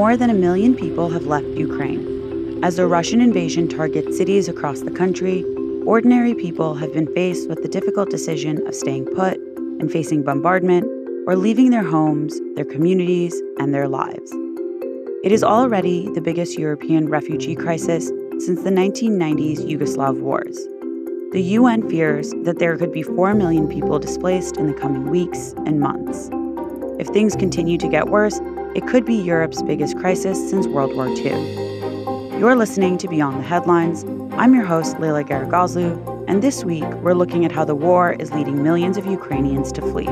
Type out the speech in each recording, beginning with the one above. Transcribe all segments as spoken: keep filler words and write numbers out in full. more than a million people have left Ukraine. As the Russian invasion targets cities across the country, ordinary people have been faced with the difficult decision of staying put and facing bombardment, or leaving their homes, their communities, and their lives. It is already the biggest European refugee crisis since the nineteen nineties Yugoslav wars. The U N fears that there could be four million people displaced in the coming weeks and months. If things continue to get worse, it could be Europe's biggest crisis since World War Two. You're listening to Beyond the Headlines. I'm your host, Leila Garagoslu, and this week we're looking at how the war is leading millions of Ukrainians to flee.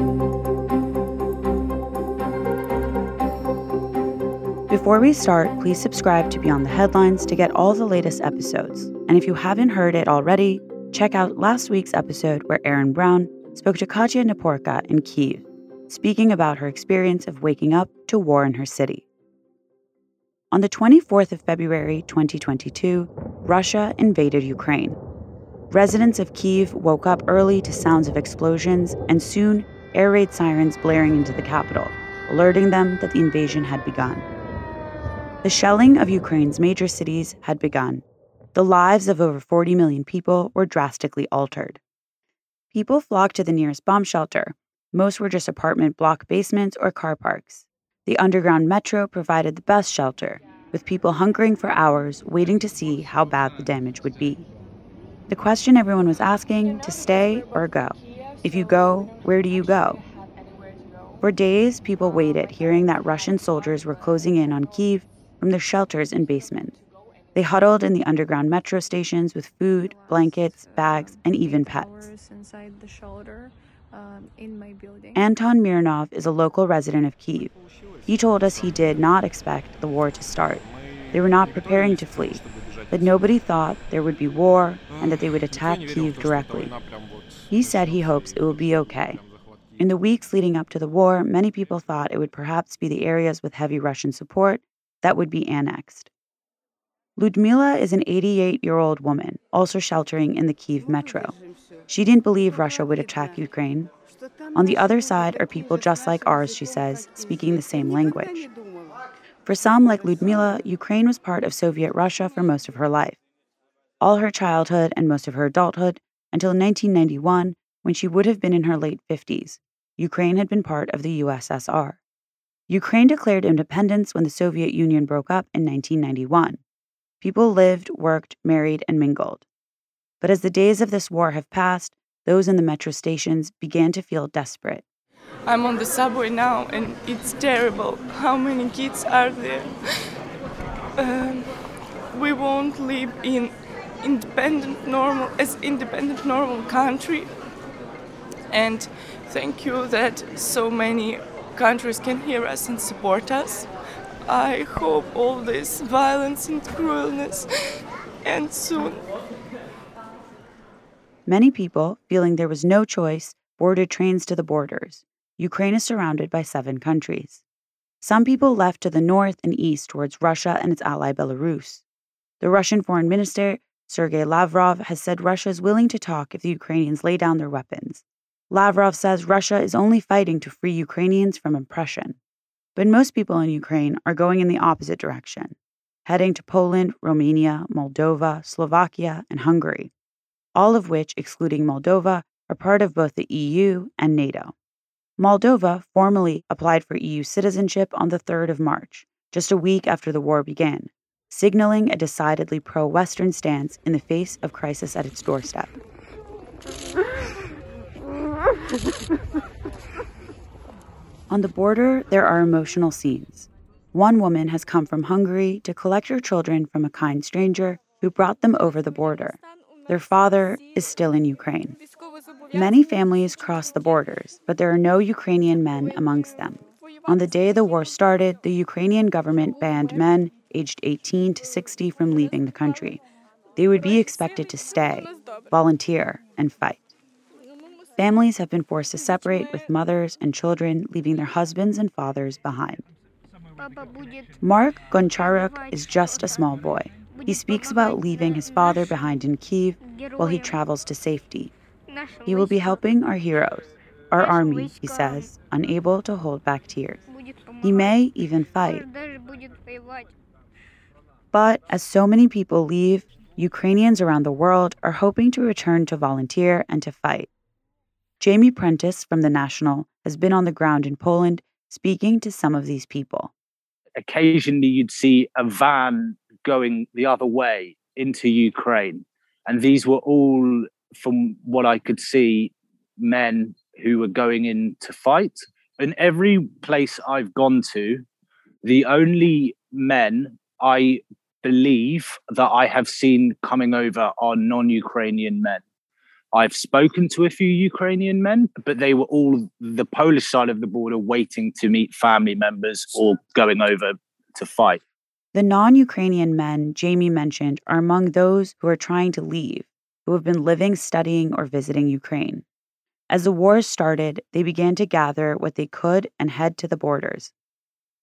Before we start, please subscribe to Beyond the Headlines to get all the latest episodes. And if you haven't heard it already, check out last week's episode where Erin Brown spoke to Katja Naporka in Kyiv, speaking about her experience of waking up to war in her city. On the twenty-fourth of February, twenty twenty-two, Russia invaded Ukraine. Residents of Kyiv woke up early to sounds of explosions and soon air raid sirens blaring into the capital, alerting them that the invasion had begun. The shelling of Ukraine's major cities had begun. The lives of over forty million people were drastically altered. People flocked to the nearest bomb shelter. Most were just apartment block basements or car parks. The underground metro provided the best shelter, with people hungering for hours, waiting to see how bad the damage would be. The question everyone was asking, to stay or go? If you go, where do you go? For days, people waited, hearing that Russian soldiers were closing in on Kyiv from their shelters and basements. They huddled in the underground metro stations with food, blankets, bags, and even pets. Anton Mironov is a local resident of Kyiv. He told us he did not expect the war to start. They were not preparing to flee, but nobody thought there would be war and that they would attack Kyiv directly. He said he hopes it will be okay. In the weeks leading up to the war, many people thought it would perhaps be the areas with heavy Russian support that would be annexed. Lyudmila is an eighty-eight-year-old woman, also sheltering in the Kyiv metro. She didn't believe Russia would attack Ukraine. On the other side are people just like ours, she says, speaking the same language. For some, like Lyudmila, Ukraine was part of Soviet Russia for most of her life. All her childhood and most of her adulthood, until nineteen ninety-one, when she would have been in her late fifties, Ukraine had been part of the U S S R. Ukraine declared independence when the Soviet Union broke up in nineteen ninety-one. People lived, worked, married, and mingled. But as the days of this war have passed, those in the metro stations began to feel desperate. I'm on the subway now, and it's terrible. How many kids are there? Um, we won't live in independent, normal, as independent, normal country. And thank you that so many countries can hear us and support us. I hope all this violence and cruelty ends soon. Many people, feeling there was no choice, boarded trains to the borders. Ukraine is surrounded by seven countries. Some people left to the north and east towards Russia and its ally Belarus. The Russian Foreign Minister, Sergei Lavrov, has said Russia is willing to talk if the Ukrainians lay down their weapons. Lavrov says Russia is only fighting to free Ukrainians from oppression. But most people in Ukraine are going in the opposite direction, heading to Poland, Romania, Moldova, Slovakia, and Hungary, all of which, excluding Moldova, are part of both the E U and NATO. Moldova formally applied for E U citizenship on the third of March, just a week after the war began, signaling a decidedly pro-Western stance in the face of crisis at its doorstep. On the border, there are emotional scenes. One woman has come from Hungary to collect her children from a kind stranger who brought them over the border. Their father is still in Ukraine. Many families cross the borders, but there are no Ukrainian men amongst them. On the day the war started, the Ukrainian government banned men aged eighteen to sixty from leaving the country. They would be expected to stay, volunteer, and fight. Families have been forced to separate, with mothers and children leaving their husbands and fathers behind. Mark Goncharuk is just a small boy. He speaks about leaving his father behind in Kyiv while he travels to safety. He will be helping our heroes, our army, he says, unable to hold back tears. He may even fight. But as so many people leave, Ukrainians around the world are hoping to return to volunteer and to fight. Jamie Prentice from The National has been on the ground in Poland speaking to some of these people. Occasionally you'd see a van going the other way into Ukraine. And these were all, from what I could see, men who were going in to fight. In every place I've gone to, the only men I believe that I have seen coming over are non-Ukrainian men. I've spoken to a few Ukrainian men, but they were all the Polish side of the border waiting to meet family members or going over to fight. The non-Ukrainian men Jamie mentioned are among those who are trying to leave, who have been living, studying, or visiting Ukraine. As the war started, they began to gather what they could and head to the borders.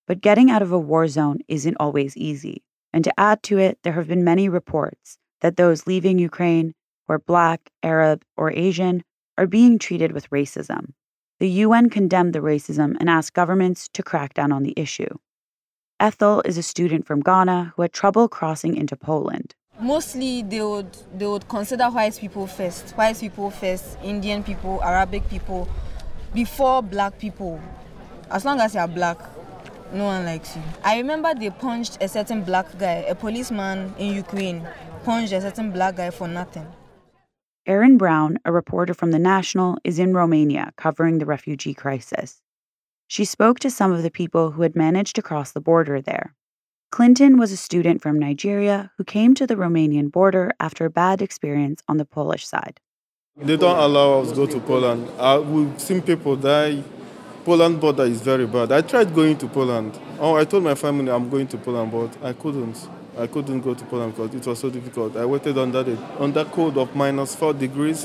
But getting out of a war zone isn't always easy. And to add to it, there have been many reports that those leaving Ukraine who are Black, Arab, or Asian are being treated with racism. The U N condemned the racism and asked governments to crack down on the issue. Ethel is a student from Ghana who had trouble crossing into Poland. Mostly they would they would consider white people first, white people first, Indian people, Arabic people, before Black people. As long as you are Black, no one likes you. I remember they punched a certain Black guy, a policeman in Ukraine, punched a certain Black guy for nothing. Erin Brown, a reporter from The National, is in Romania covering the refugee crisis. She spoke to some of the people who had managed to cross the border there. Clinton was a student from Nigeria who came to the Romanian border after a bad experience on the Polish side. They don't allow us to go to Poland. Uh, we've seen people die. Poland border is very bad. I tried going to Poland. Oh, I told my family I'm going to Poland, but I couldn't. I couldn't go to Poland because it was so difficult. I waited under the under cold of minus four degrees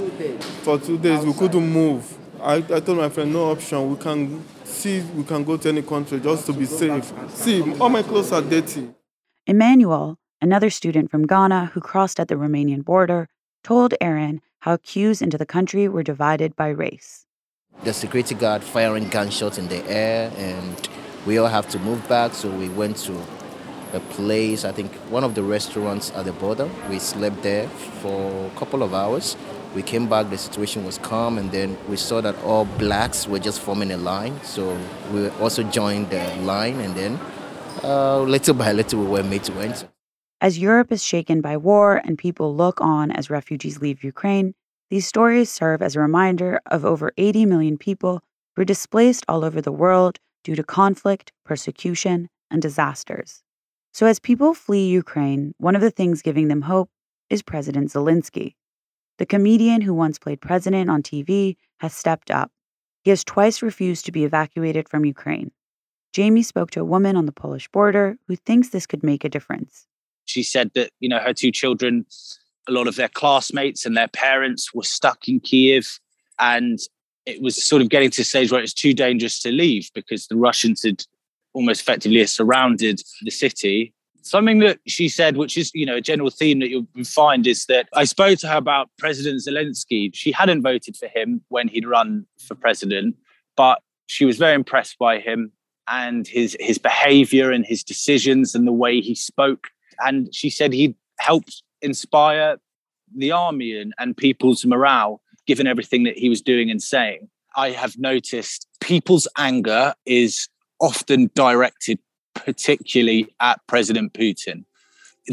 for two days. We couldn't move. I, I told my friend, no option. We can see we can go to any country just to be safe. See, all my clothes are dirty. Emmanuel, another student from Ghana who crossed at the Romanian border, told Erin how queues into the country were divided by race. The security guard firing gunshots in the air, and we all have to move back. So we went to a place, I think one of the restaurants at the border. We slept there for a couple of hours. We came back, the situation was calm, and then we saw that all Blacks were just forming a line. So we also joined the line, and then uh, little by little we were made to enter. As Europe is shaken by war and people look on as refugees leave Ukraine, these stories serve as a reminder of over eighty million people who are displaced all over the world due to conflict, persecution, and disasters. So as people flee Ukraine, one of the things giving them hope is President Zelensky. The comedian who once played president on T V has stepped up. He has twice refused to be evacuated from Ukraine. Jamie spoke to a woman on the Polish border who thinks this could make a difference. She said that, you know, her two children, a lot of their classmates and their parents were stuck in Kiev. And it was sort of getting to a stage where it's too dangerous to leave because the Russians had almost effectively surrounded the city. Something that she said, which is, you know, a general theme that you'll find, is that I spoke to her about President Zelensky. She hadn't voted for him when he'd run for president, but she was very impressed by him and his his behavior and his decisions and the way he spoke. And she said he helped inspire the army and, and people's morale, given everything that he was doing and saying. I have noticed people's anger is often directed particularly at President Putin.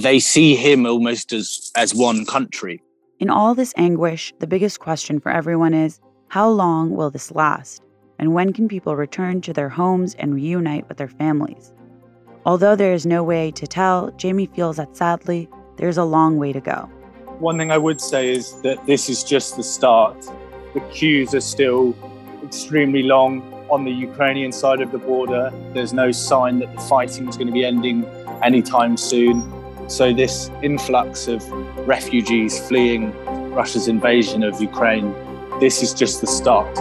They see him almost as, as one country. In all this anguish, the biggest question for everyone is, how long will this last? And when can people return to their homes and reunite with their families? Although there is no way to tell, Jamie feels that sadly, there's a long way to go. One thing I would say is that this is just the start. The queues are still extremely long. On the Ukrainian side of the border, there's no sign that the fighting is going to be ending anytime soon. So this influx of refugees fleeing Russia's invasion of Ukraine, this is just the start.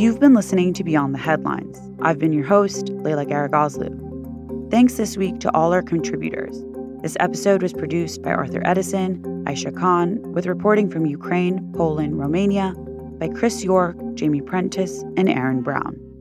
You've been listening to Beyond the Headlines. I've been your host, Leila Garagoslu. Thanks this week to all our contributors. This episode was produced by Arthur Edison, Aisha Khan, with reporting from Ukraine, Poland, Romania, by Chris York, Jamie Prentice, and Erin Brown.